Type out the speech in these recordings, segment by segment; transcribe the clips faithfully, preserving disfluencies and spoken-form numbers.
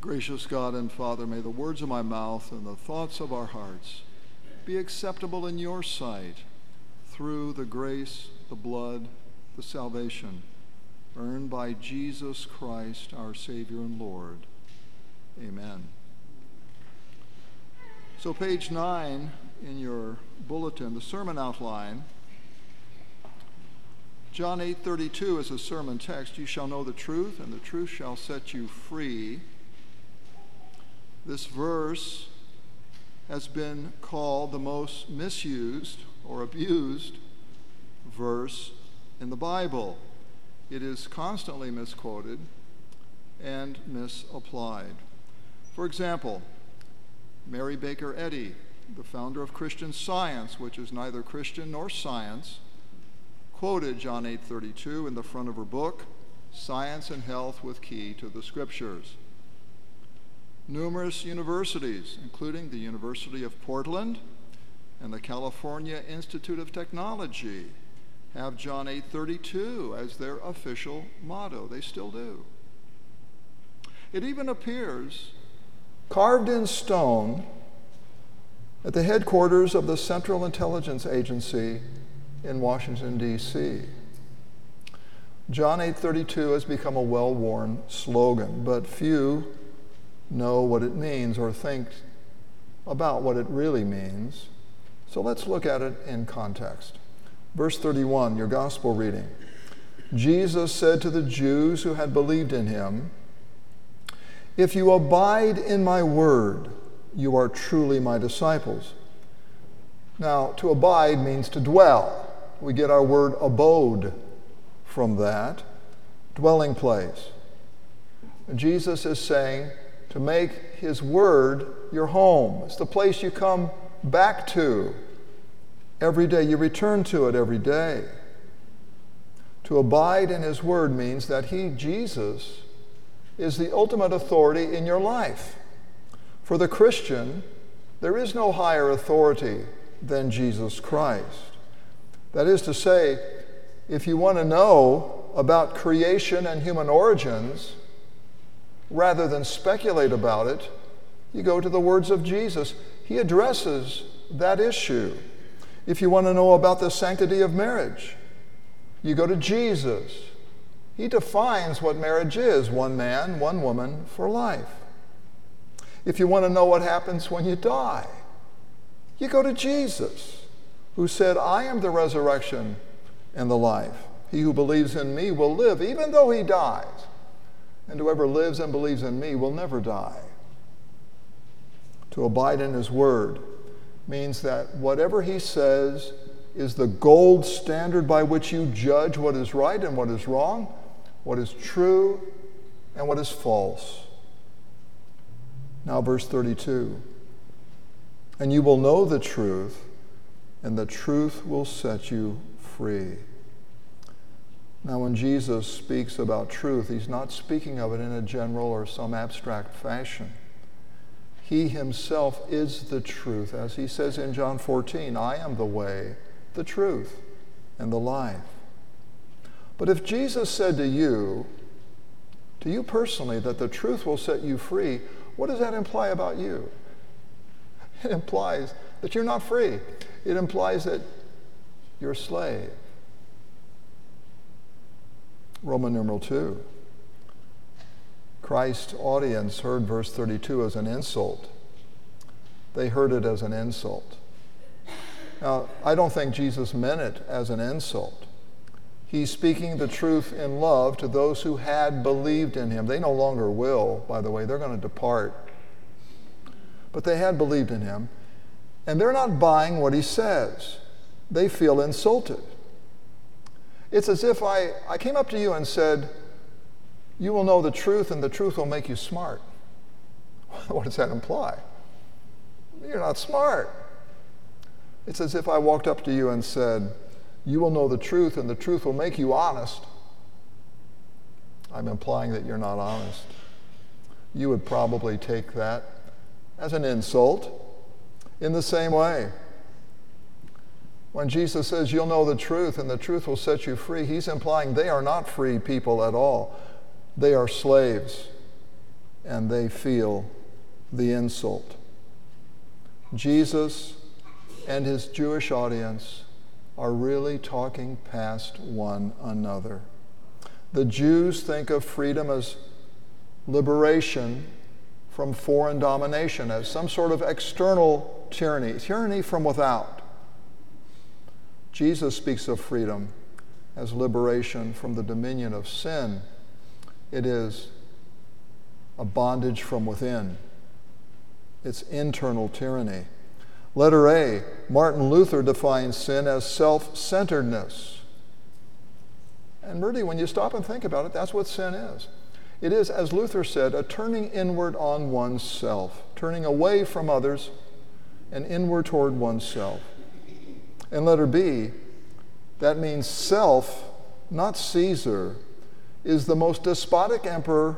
Gracious God and Father, may the words of my mouth and the thoughts of our hearts be acceptable in your sight through the grace, the blood, the salvation earned by Jesus Christ, our Savior and Lord. Amen. So page nine in your bulletin, the sermon outline. John eight thirty-two is a sermon text. You shall know the truth, and the truth shall set you free. This verse has been called the most misused or abused verse in the Bible. It is constantly misquoted and misapplied. For example, Mary Baker Eddy, the founder of Christian Science, which is neither Christian nor science, quoted John eight thirty-two in the front of her book, Science and Health with Key to the Scriptures. Numerous universities, including the University of Portland and the California Institute of Technology, have John eight thirty-two as their official motto. They still do. It even appears carved in stone at the headquarters of the Central Intelligence Agency in Washington, D C John eight thirty-two has become a well-worn slogan, but few know what it means or think about what it really means. So let's look at it in context. Verse thirty-one, your gospel reading. Jesus said to the Jews who had believed in him, "If you abide in my word, you are truly my disciples." Now, to abide means to dwell. We get our word abode from that, dwelling place. Jesus is saying to make his word your home. It's the place you come back to every day. You return to it every day. To abide in his word means that he, Jesus, is the ultimate authority in your life. For the Christian, there is no higher authority than Jesus Christ. That is to say, if you want to know about creation and human origins, rather than speculate about it, you go to the words of Jesus. He addresses that issue. If you want to know about the sanctity of marriage, you go to Jesus. He defines what marriage is, one man, one woman for life. If you want to know what happens when you die, you go to Jesus, who said, "I am the resurrection and the life. He who believes in me will live, even though he dies. And whoever lives and believes in me will never die." To abide in his word means that whatever he says is the gold standard by which you judge what is right and what is wrong, what is true and what is false. Now verse thirty-two. "And you will know the truth, and the truth will set you free." Now, when Jesus speaks about truth, he's not speaking of it in a general or some abstract fashion. He himself is the truth, as he says in John fourteen, "I am the way, the truth, and the life." But if Jesus said to you, to you personally, that the truth will set you free, what does that imply about you? It implies that you're not free. It implies that you're a slave. Roman numeral two. Christ's audience heard verse thirty-two as an insult. They heard it as an insult. Now, I don't think Jesus meant it as an insult. He's speaking the truth in love to those who had believed in him. They no longer will, by the way. They're going to depart. But they had believed in him, and they're not buying what he says. They feel insulted. It's as if I, I came up to you and said, "You will know the truth, and the truth will make you smart." What does that imply? You're not smart. It's as if I walked up to you and said, "You will know the truth, and the truth will make you honest." I'm implying that you're not honest. You would probably take that as an insult. In the same way, when Jesus says, "You'll know the truth and the truth will set you free," he's implying they are not free people at all. They are slaves. and they feel the insult. Jesus and his Jewish audience are really talking past one another. The Jews think of freedom as liberation from foreign domination, as some sort of external tyranny, tyranny from without. Jesus speaks of freedom as liberation from the dominion of sin. It is a bondage from within. It's internal tyranny. Letter A, Martin Luther defines sin as self-centeredness. And really, when you stop and think about it, that's what sin is. It is, as Luther said, a turning inward on oneself, turning away from others and inward toward oneself. And letter B, that means self, not Caesar, is the most despotic emperor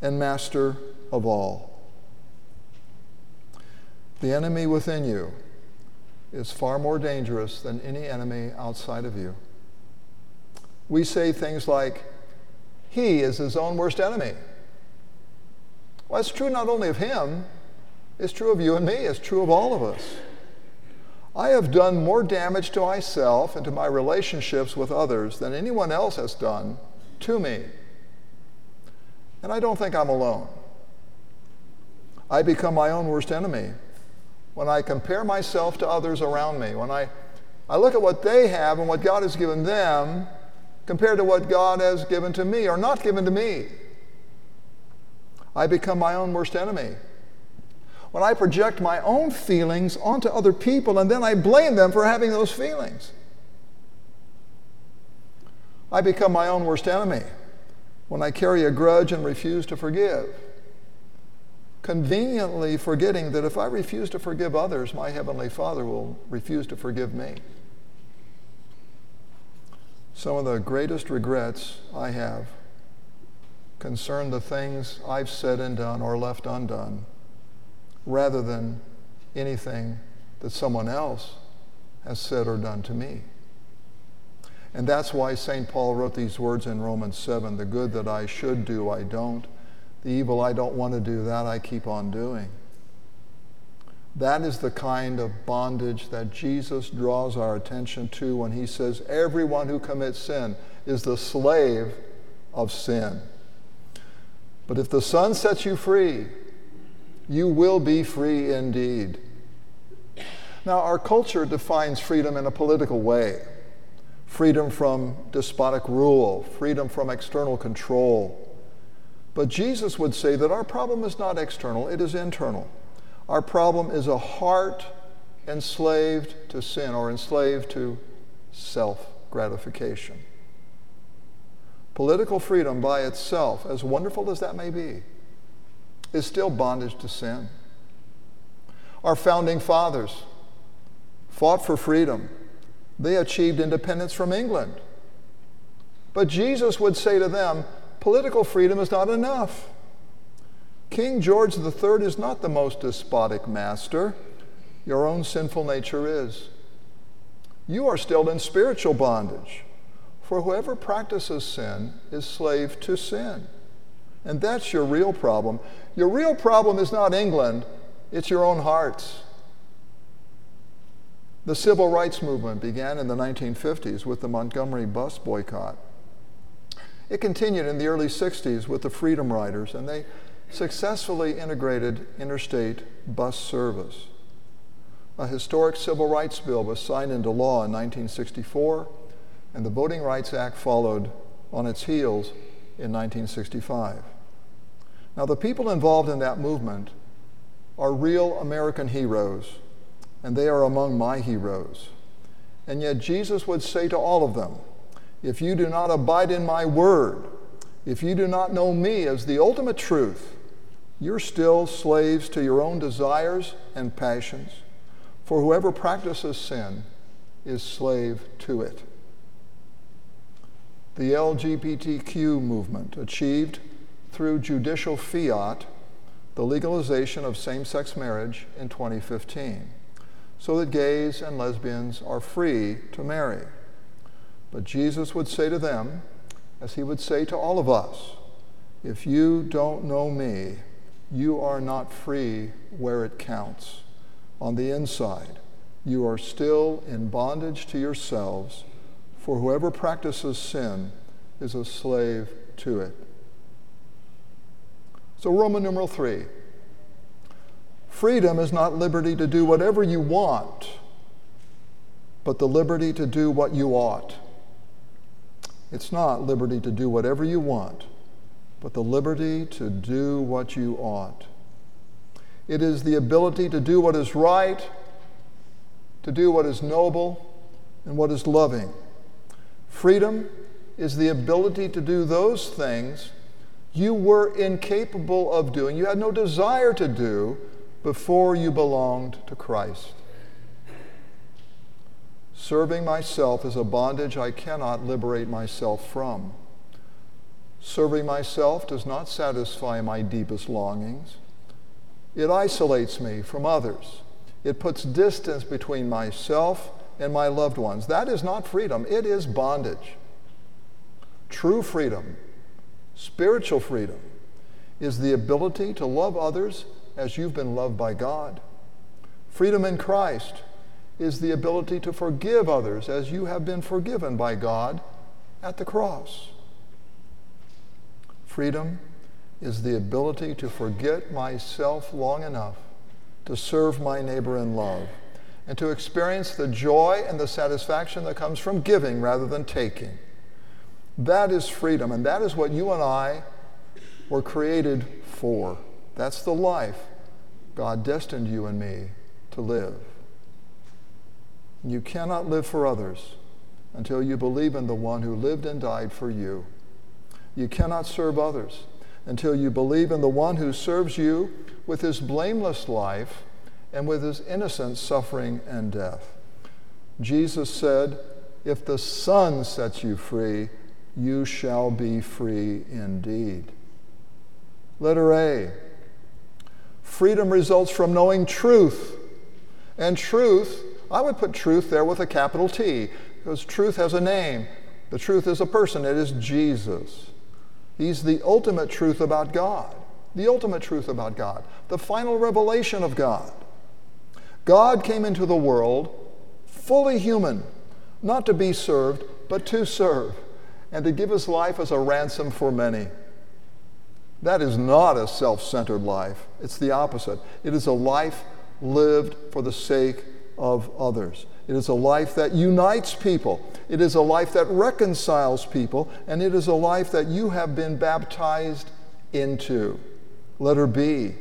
and master of all. The enemy within you is far more dangerous than any enemy outside of you. We say things like, he is his own worst enemy. Well, it's true not only of him, it's true of you and me, it's true of all of us. I have done more damage to myself and to my relationships with others than anyone else has done to me. And I don't think I'm alone. I become my own worst enemy when I compare myself to others around me, when I, I look at what they have and what God has given them compared to what God has given to me or not given to me. I become my own worst enemy when I project my own feelings onto other people and then I blame them for having those feelings. I become my own worst enemy when I carry a grudge and refuse to forgive, conveniently forgetting that if I refuse to forgive others, my Heavenly Father will refuse to forgive me. Some of the greatest regrets I have concern the things I've said and done or left undone, rather than anything that someone else has said or done to me. And that's why Saint Paul wrote these words in Romans seven, the good that I should do, I don't. The evil I don't want to do, that I keep on doing. That is the kind of bondage that Jesus draws our attention to when he says everyone who commits sin is the slave of sin. But if the Son sets you free, you will be free indeed. Now, our culture defines freedom in a political way. Freedom from despotic rule, freedom from external control. But Jesus would say that our problem is not external, it is internal. Our problem is a heart enslaved to sin or enslaved to self-gratification. Political freedom by itself, as wonderful as that may be, is still bondage to sin. Our founding fathers fought for freedom. They achieved independence from England. But Jesus would say to them, political freedom is not enough. King George the Third is not the most despotic master. Your own sinful nature is. You are still in spiritual bondage, for whoever practices sin is slave to sin. And that's your real problem. Your real problem is not England, it's your own hearts. The civil rights movement began in the nineteen fifties with the Montgomery bus boycott. It continued in the early sixties with the Freedom Riders, and they successfully integrated interstate bus service. A historic civil rights bill was signed into law in nineteen sixty-four, and the Voting Rights Act followed on its heels in nineteen sixty-five. Now, the people involved in that movement are real American heroes, and they are among my heroes. And yet Jesus would say to all of them, if you do not abide in my word, if you do not know me as the ultimate truth, you're still slaves to your own desires and passions, for whoever practices sin is slave to it. The L G B T Q movement achieved, through judicial fiat, the legalization of same-sex marriage in twenty fifteen, so that gays and lesbians are free to marry. But Jesus would say to them, as he would say to all of us, If you don't know me, you are not free where it counts. On the inside, you are still in bondage to yourselves, for whoever practices sin is a slave to it. So Roman numeral three, freedom is not liberty to do whatever you want, but the liberty to do what you ought. It's not liberty to do whatever you want, but the liberty to do what you ought. It is the ability to do what is right, to do what is noble, and what is loving. Freedom is the ability to do those things you were incapable of doing, you had no desire to do before you belonged to Christ. Serving myself is a bondage I cannot liberate myself from. Serving myself does not satisfy my deepest longings. It isolates me from others. It puts distance between myself and my loved ones. That is not freedom, it is bondage. True freedom, spiritual freedom, is the ability to love others as you've been loved by God. Freedom in Christ is the ability to forgive others as you have been forgiven by God at the cross. Freedom is the ability to forget myself long enough to serve my neighbor in love and to experience the joy and the satisfaction that comes from giving rather than taking. That is freedom, and that is what you and I were created for. That's the life God destined you and me to live. You cannot live for others until you believe in the one who lived and died for you. You cannot serve others until you believe in the one who serves you with his blameless life and with his innocent suffering and death. Jesus said, "If the Son sets you free, you shall be free indeed." Letter A, freedom results from knowing truth. And truth, I would put truth there with a capital T, because truth has a name. The truth is a person, it is Jesus. He's the ultimate truth about God, the ultimate truth about God, the final revelation of God. God came into the world fully human, not to be served, but to serve, and to give his life as a ransom for many. That is not a self-centered life. It's the opposite. It is a life lived for the sake of others. It is a life that unites people. It is a life that reconciles people, and it is a life that you have been baptized into. Letter B,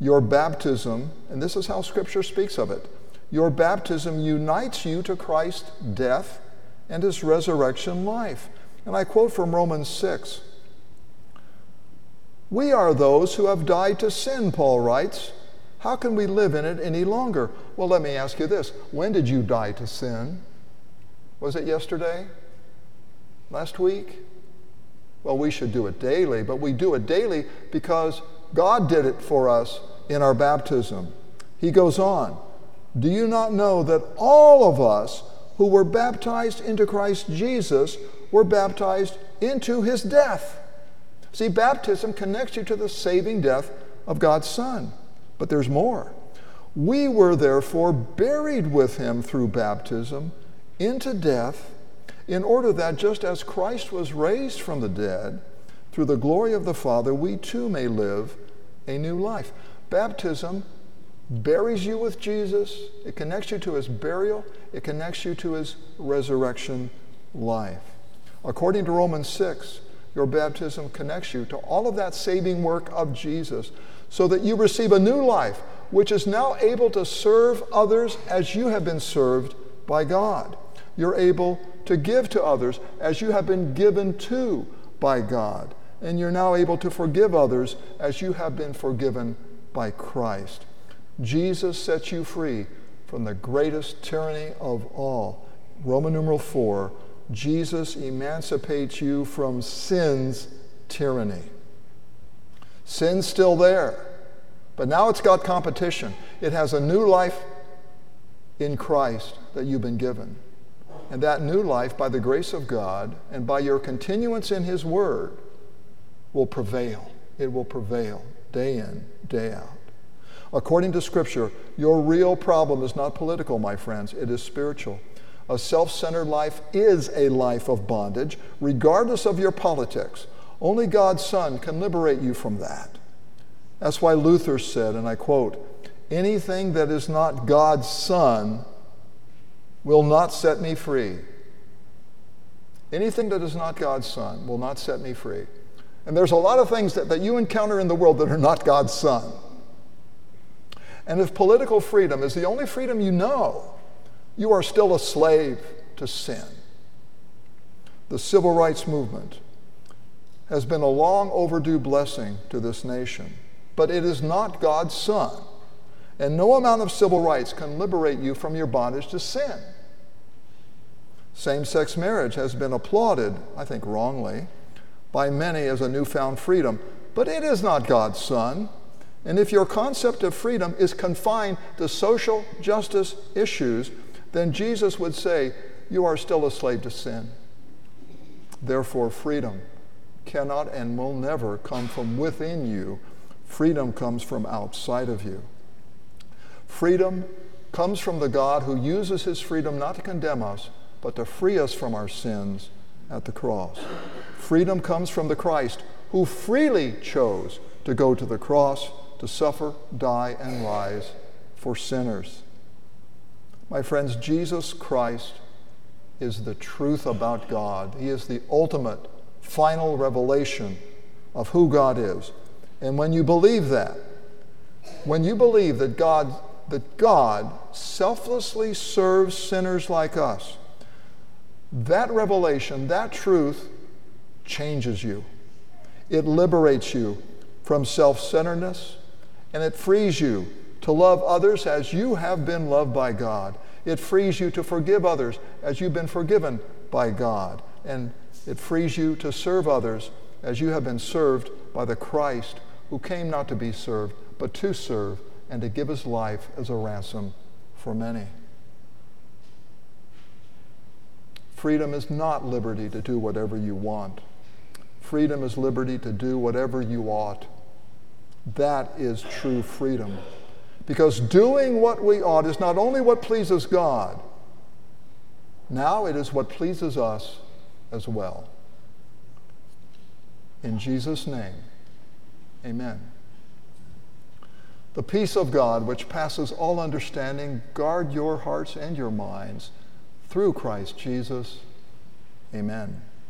your baptism, and this is how Scripture speaks of it, your baptism unites you to Christ's death and his resurrection life. And I quote from Romans six, "We are those who have died to sin," Paul writes. "How can we live in it any longer?" Well, let me ask you this. When did you die to sin? Was it yesterday? Last week? Well, we should do it daily, but we do it daily because God did it for us in our baptism. He goes on, "Do you not know that all of us who were baptized into Christ Jesus were baptized into his death?" See, baptism connects you to the saving death of God's Son. But there's more. "We were therefore buried with him through baptism into death, in order that just as Christ was raised from the dead through the glory of the Father, we too may live a new life." Baptism buries you with Jesus. It connects you to his burial. It connects you to his resurrection life. According to Romans six, your baptism connects you to all of that saving work of Jesus so that you receive a new life, which is now able to serve others as you have been served by God. You're able to give to others as you have been given to by God. And you're now able to forgive others as you have been forgiven by Christ. Jesus sets you free from the greatest tyranny of all. Roman numeral four, Jesus emancipates you from sin's tyranny. Sin's still there, but now it's got competition. It has a new life in Christ that you've been given. And that new life, by the grace of God and by your continuance in his word, will prevail. It will prevail day in, day out. According to Scripture, your real problem is not political, my friends. It is spiritual. A self-centered life is a life of bondage, regardless of your politics. Only God's Son can liberate you from that. That's why Luther said, and I quote, "Anything that is not God's Son will not set me free." Anything that is not God's Son will not set me free. And there's a lot of things that, that you encounter in the world that are not God's Son. And if political freedom is the only freedom you know, you are still a slave to sin. The civil rights movement has been a long overdue blessing to this nation, but it is not God's Son. And no amount of civil rights can liberate you from your bondage to sin. Same-sex marriage has been applauded, I think wrongly, by many as a newfound freedom, but it is not God's Son. And if your concept of freedom is confined to social justice issues, then Jesus would say, you are still a slave to sin. Therefore, freedom cannot and will never come from within you. Freedom comes from outside of you. Freedom comes from the God who uses his freedom not to condemn us, but to free us from our sins at the cross. Freedom comes from the Christ who freely chose to go to the cross to suffer, die, and rise for sinners. My friends, Jesus Christ is the truth about God. He is the ultimate, final revelation of who God is. And when you believe that, when you believe that God, that God selflessly serves sinners like us, that revelation, that truth, changes you. It liberates you from self-centeredness, and it frees you to love others as you have been loved by God. It frees you to forgive others as you've been forgiven by God. And it frees you to serve others as you have been served by the Christ who came not to be served, but to serve and to give his life as a ransom for many. Freedom is not liberty to do whatever you want. Freedom is liberty to do whatever you ought. That is true freedom. Because doing what we ought is not only what pleases God, now it is what pleases us as well. In Jesus' name, amen. The peace of God, which passes all understanding, guard your hearts and your minds through Christ Jesus. Amen.